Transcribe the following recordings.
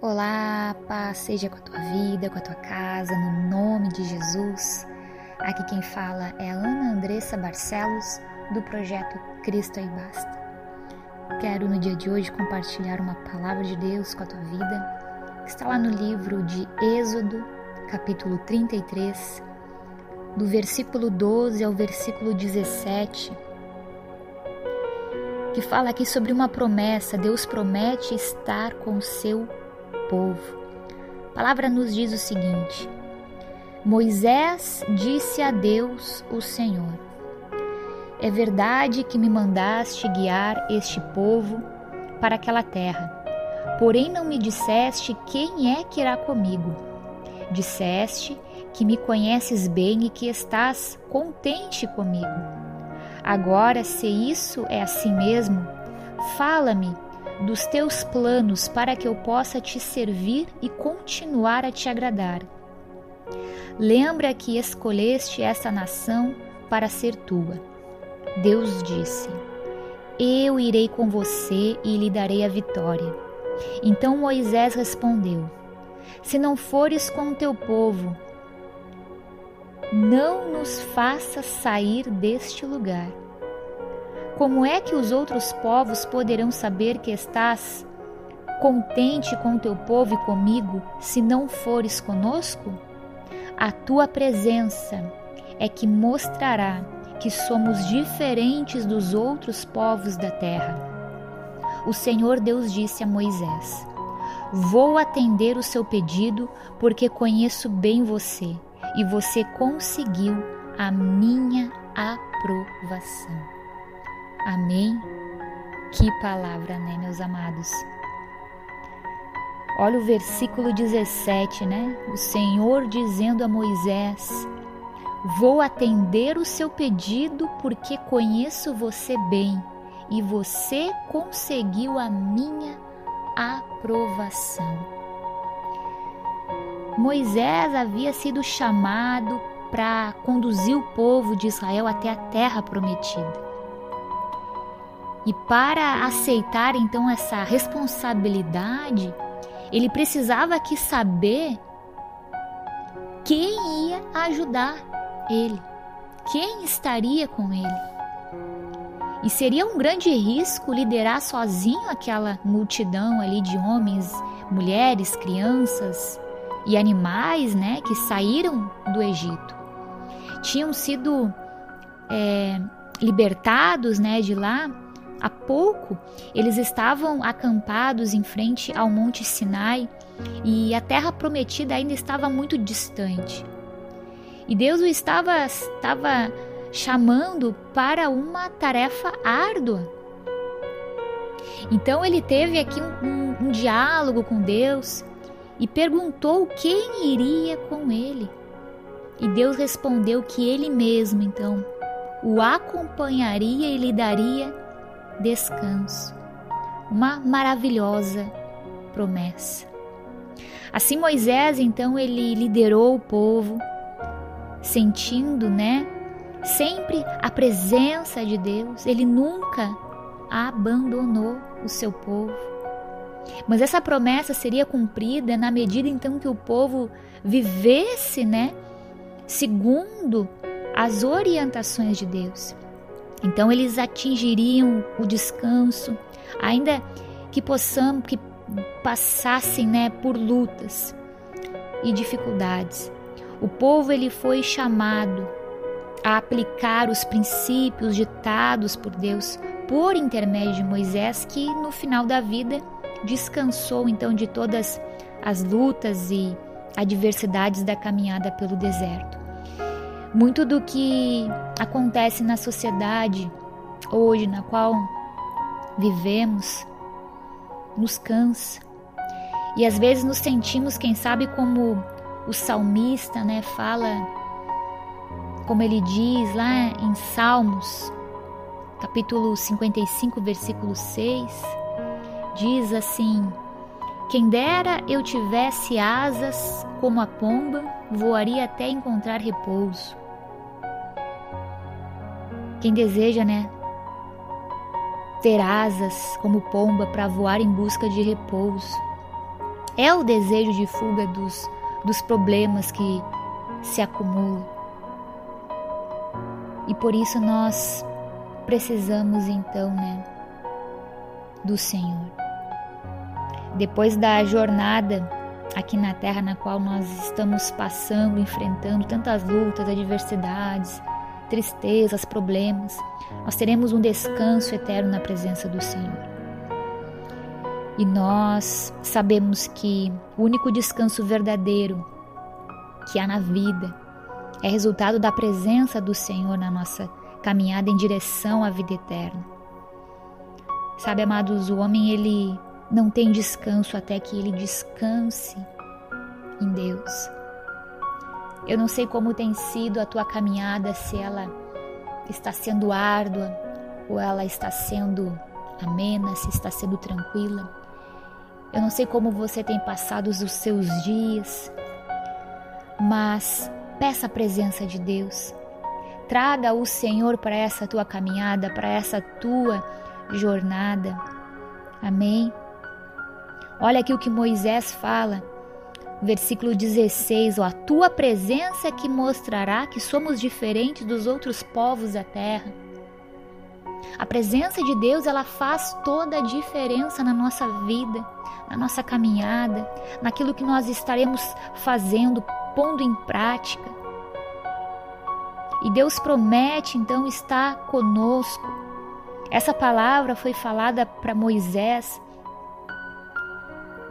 Olá, paz seja com a tua vida, com a tua casa, no nome de Jesus. Aqui quem fala é a Ana Andressa Barcelos, do projeto Cristo Aí Basta. Quero no dia de hoje compartilhar uma palavra de Deus com a tua vida, que está lá no livro de Êxodo, capítulo 33, do versículo 12 ao versículo 17, que fala aqui sobre uma promessa. Deus promete estar com o seu povo. A palavra nos diz o seguinte: Moisés disse a Deus, o Senhor: é verdade que me mandaste guiar este povo para aquela terra, porém não me disseste quem é que irá comigo. Disseste que me conheces bem e que estás contente comigo. Agora, se isso é assim mesmo, fala-me dos teus planos para que eu possa te servir e continuar a te agradar. Lembra que escolheste essa nação para ser tua. Deus disse: eu irei com você e lhe darei a vitória. Então Moisés respondeu: se não fores com o teu povo, não nos faças sair deste lugar. Como é que os outros povos poderão saber que estás contente com o teu povo e comigo, se não fores conosco? A tua presença é que mostrará que somos diferentes dos outros povos da terra. O Senhor Deus disse a Moisés: vou atender o seu pedido, porque conheço bem você, e você conseguiu a minha aprovação. Amém? Que palavra, né, meus amados? Olha o versículo 17, né? O Senhor dizendo a Moisés: vou atender o seu pedido, porque conheço você bem e você conseguiu a minha aprovação. Moisés havia sido chamado para conduzir o povo de Israel até a terra prometida. E para aceitar então essa responsabilidade, ele precisava aqui saber quem ia ajudar ele, quem estaria com ele. E seria um grande risco liderar sozinho aquela multidão ali de homens, mulheres, crianças e animais, né, que saíram do Egito. Tinham sido libertados, né, de lá há pouco. Eles estavam acampados em frente ao Monte Sinai e a Terra Prometida ainda estava muito distante. E Deus o estava chamando para uma tarefa árdua. Então ele teve aqui um diálogo com Deus e perguntou quem iria com ele. E Deus respondeu que ele mesmo, então, o acompanharia e lhe daria descanso. Uma maravilhosa promessa. Assim Moisés, então, ele liderou o povo, sentindo, né, sempre a presença de Deus. Ele nunca abandonou o seu povo. Mas essa promessa seria cumprida na medida então que o povo vivesse, né, segundo as orientações de Deus. Então eles atingiriam o descanso, ainda que passassem, né, por lutas e dificuldades. O povo ele foi chamado a aplicar os princípios ditados por Deus por intermédio de Moisés, que no final da vida descansou então de todas as lutas e adversidades da caminhada pelo deserto. Muito do que acontece na sociedade hoje, na qual vivemos, nos cansa. E às vezes nos sentimos, quem sabe, como o salmista, né, fala, como ele diz lá em Salmos, capítulo 55, versículo 6, diz assim: quem dera eu tivesse asas como a pomba, voaria até encontrar repouso. Quem deseja, né, ter asas como pomba para voar em busca de repouso? É o desejo de fuga dos problemas que se acumulam. E por isso nós precisamos então, do Senhor. Depois da jornada aqui na Terra na qual nós estamos passando, enfrentando tantas lutas, adversidades, tristezas, problemas, nós teremos um descanso eterno na presença do Senhor. E nós sabemos que o único descanso verdadeiro que há na vida é resultado da presença do Senhor na nossa caminhada em direção à vida eterna. Sabe, amados, o homem ele não tem descanso até que ele descanse em Deus. Eu não sei como tem sido a tua caminhada, se ela está sendo árdua ou ela está sendo amena, se está sendo tranquila. Eu não sei como você tem passado os seus dias, mas peça a presença de Deus. Traga o Senhor para essa tua caminhada, para essa tua jornada. Amém? Olha aqui o que Moisés fala, versículo 16, a tua presença é que mostrará que somos diferentes dos outros povos da terra. A presença de Deus, ela faz toda a diferença na nossa vida, na nossa caminhada, naquilo que nós estaremos fazendo, pondo em prática. E Deus promete, então, estar conosco. Essa palavra foi falada para Moisés,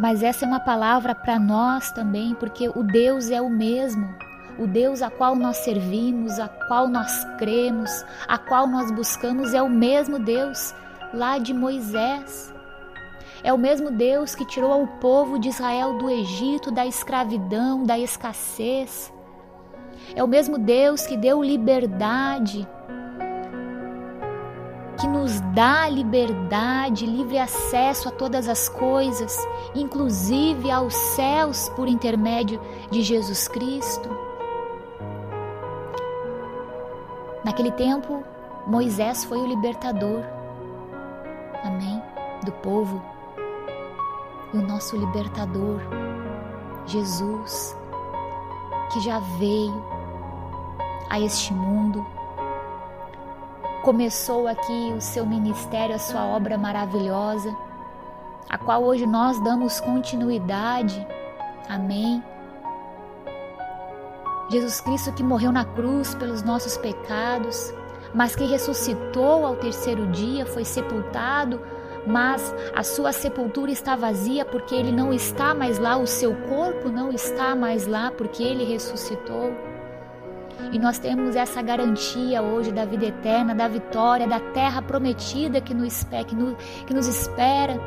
mas essa é uma palavra para nós também, porque o Deus é o mesmo. O Deus a qual nós servimos, a qual nós cremos, a qual nós buscamos é o mesmo Deus lá de Moisés. É o mesmo Deus que tirou o povo de Israel do Egito, da escravidão, da escassez. É o mesmo Deus que deu liberdade, que nos dá liberdade, livre acesso a todas as coisas, inclusive aos céus por intermédio de Jesus Cristo. Naquele tempo, Moisés foi o libertador, amém, do povo. E o nosso libertador, Jesus, que já veio a este mundo, começou aqui o seu ministério, a sua obra maravilhosa, a qual hoje nós damos continuidade, amém. Jesus Cristo que morreu na cruz pelos nossos pecados, mas que ressuscitou ao terceiro dia, foi sepultado, mas a sua sepultura está vazia porque ele não está mais lá, o seu corpo não está mais lá porque ele ressuscitou. E nós temos essa garantia hoje da vida eterna, da vitória, da terra prometida que nos espera.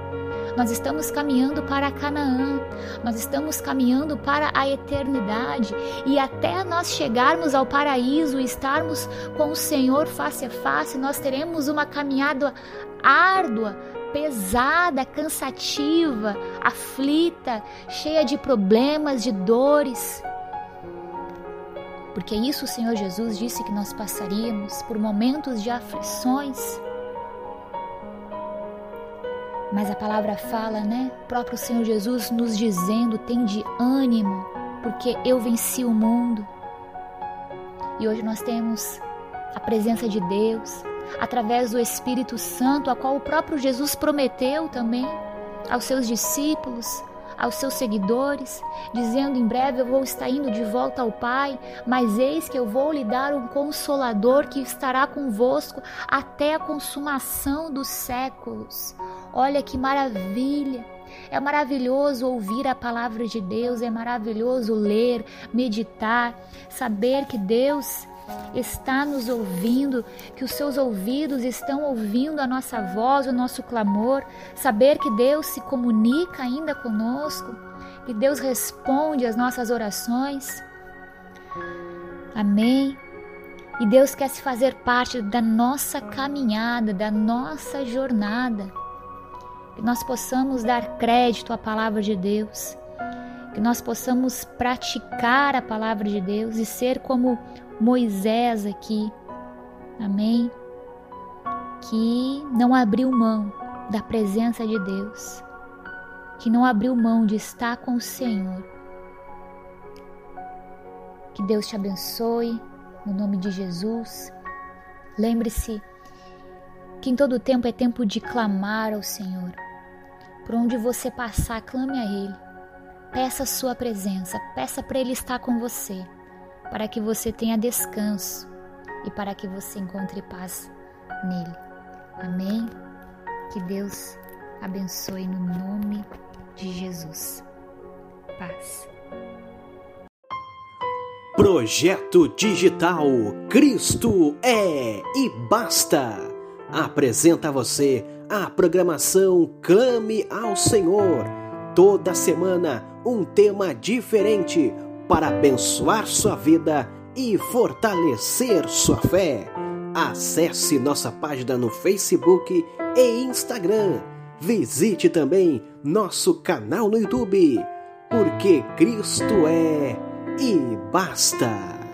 Nós estamos caminhando para Canaã, nós estamos caminhando para a eternidade e até nós chegarmos ao paraíso e estarmos com o Senhor face a face, nós teremos uma caminhada árdua, pesada, cansativa, aflita, cheia de problemas, de dores. Porque isso o Senhor Jesus disse que nós passaríamos por momentos de aflições. Mas a palavra fala, o próprio Senhor Jesus nos dizendo, tende ânimo, porque eu venci o mundo. E hoje nós temos a presença de Deus, através do Espírito Santo, a qual o próprio Jesus prometeu também aos seus discípulos, aos seus seguidores, dizendo: em breve eu vou estar indo de volta ao Pai, mas eis que eu vou lhe dar um Consolador que estará convosco até a consumação dos séculos. Olha que maravilha! É maravilhoso ouvir a palavra de Deus, é maravilhoso ler, meditar, saber que Deus está nos ouvindo, que os seus ouvidos estão ouvindo a nossa voz, o nosso clamor, saber que Deus se comunica ainda conosco, que Deus responde às nossas orações. Amém? E Deus quer se fazer parte da nossa caminhada, da nossa jornada, que nós possamos dar crédito à palavra de Deus, que nós possamos praticar a palavra de Deus e ser como Moisés aqui, amém? Que não abriu mão da presença de Deus, que não abriu mão de estar com o Senhor. Que Deus te abençoe, no nome de Jesus. Lembre-se que em todo tempo é tempo de clamar ao Senhor. Por onde você passar, clame a Ele. Peça a sua presença, peça para Ele estar com você, para que você tenha descanso e para que você encontre paz nele. Amém? Que Deus abençoe no nome de Jesus. Paz. Projeto Digital Cristo é e basta. Apresenta a você a programação Clame ao Senhor. Toda semana um tema diferente para abençoar sua vida e fortalecer sua fé. Acesse nossa página no Facebook e Instagram. Visite também nosso canal no YouTube, porque Cristo é e basta!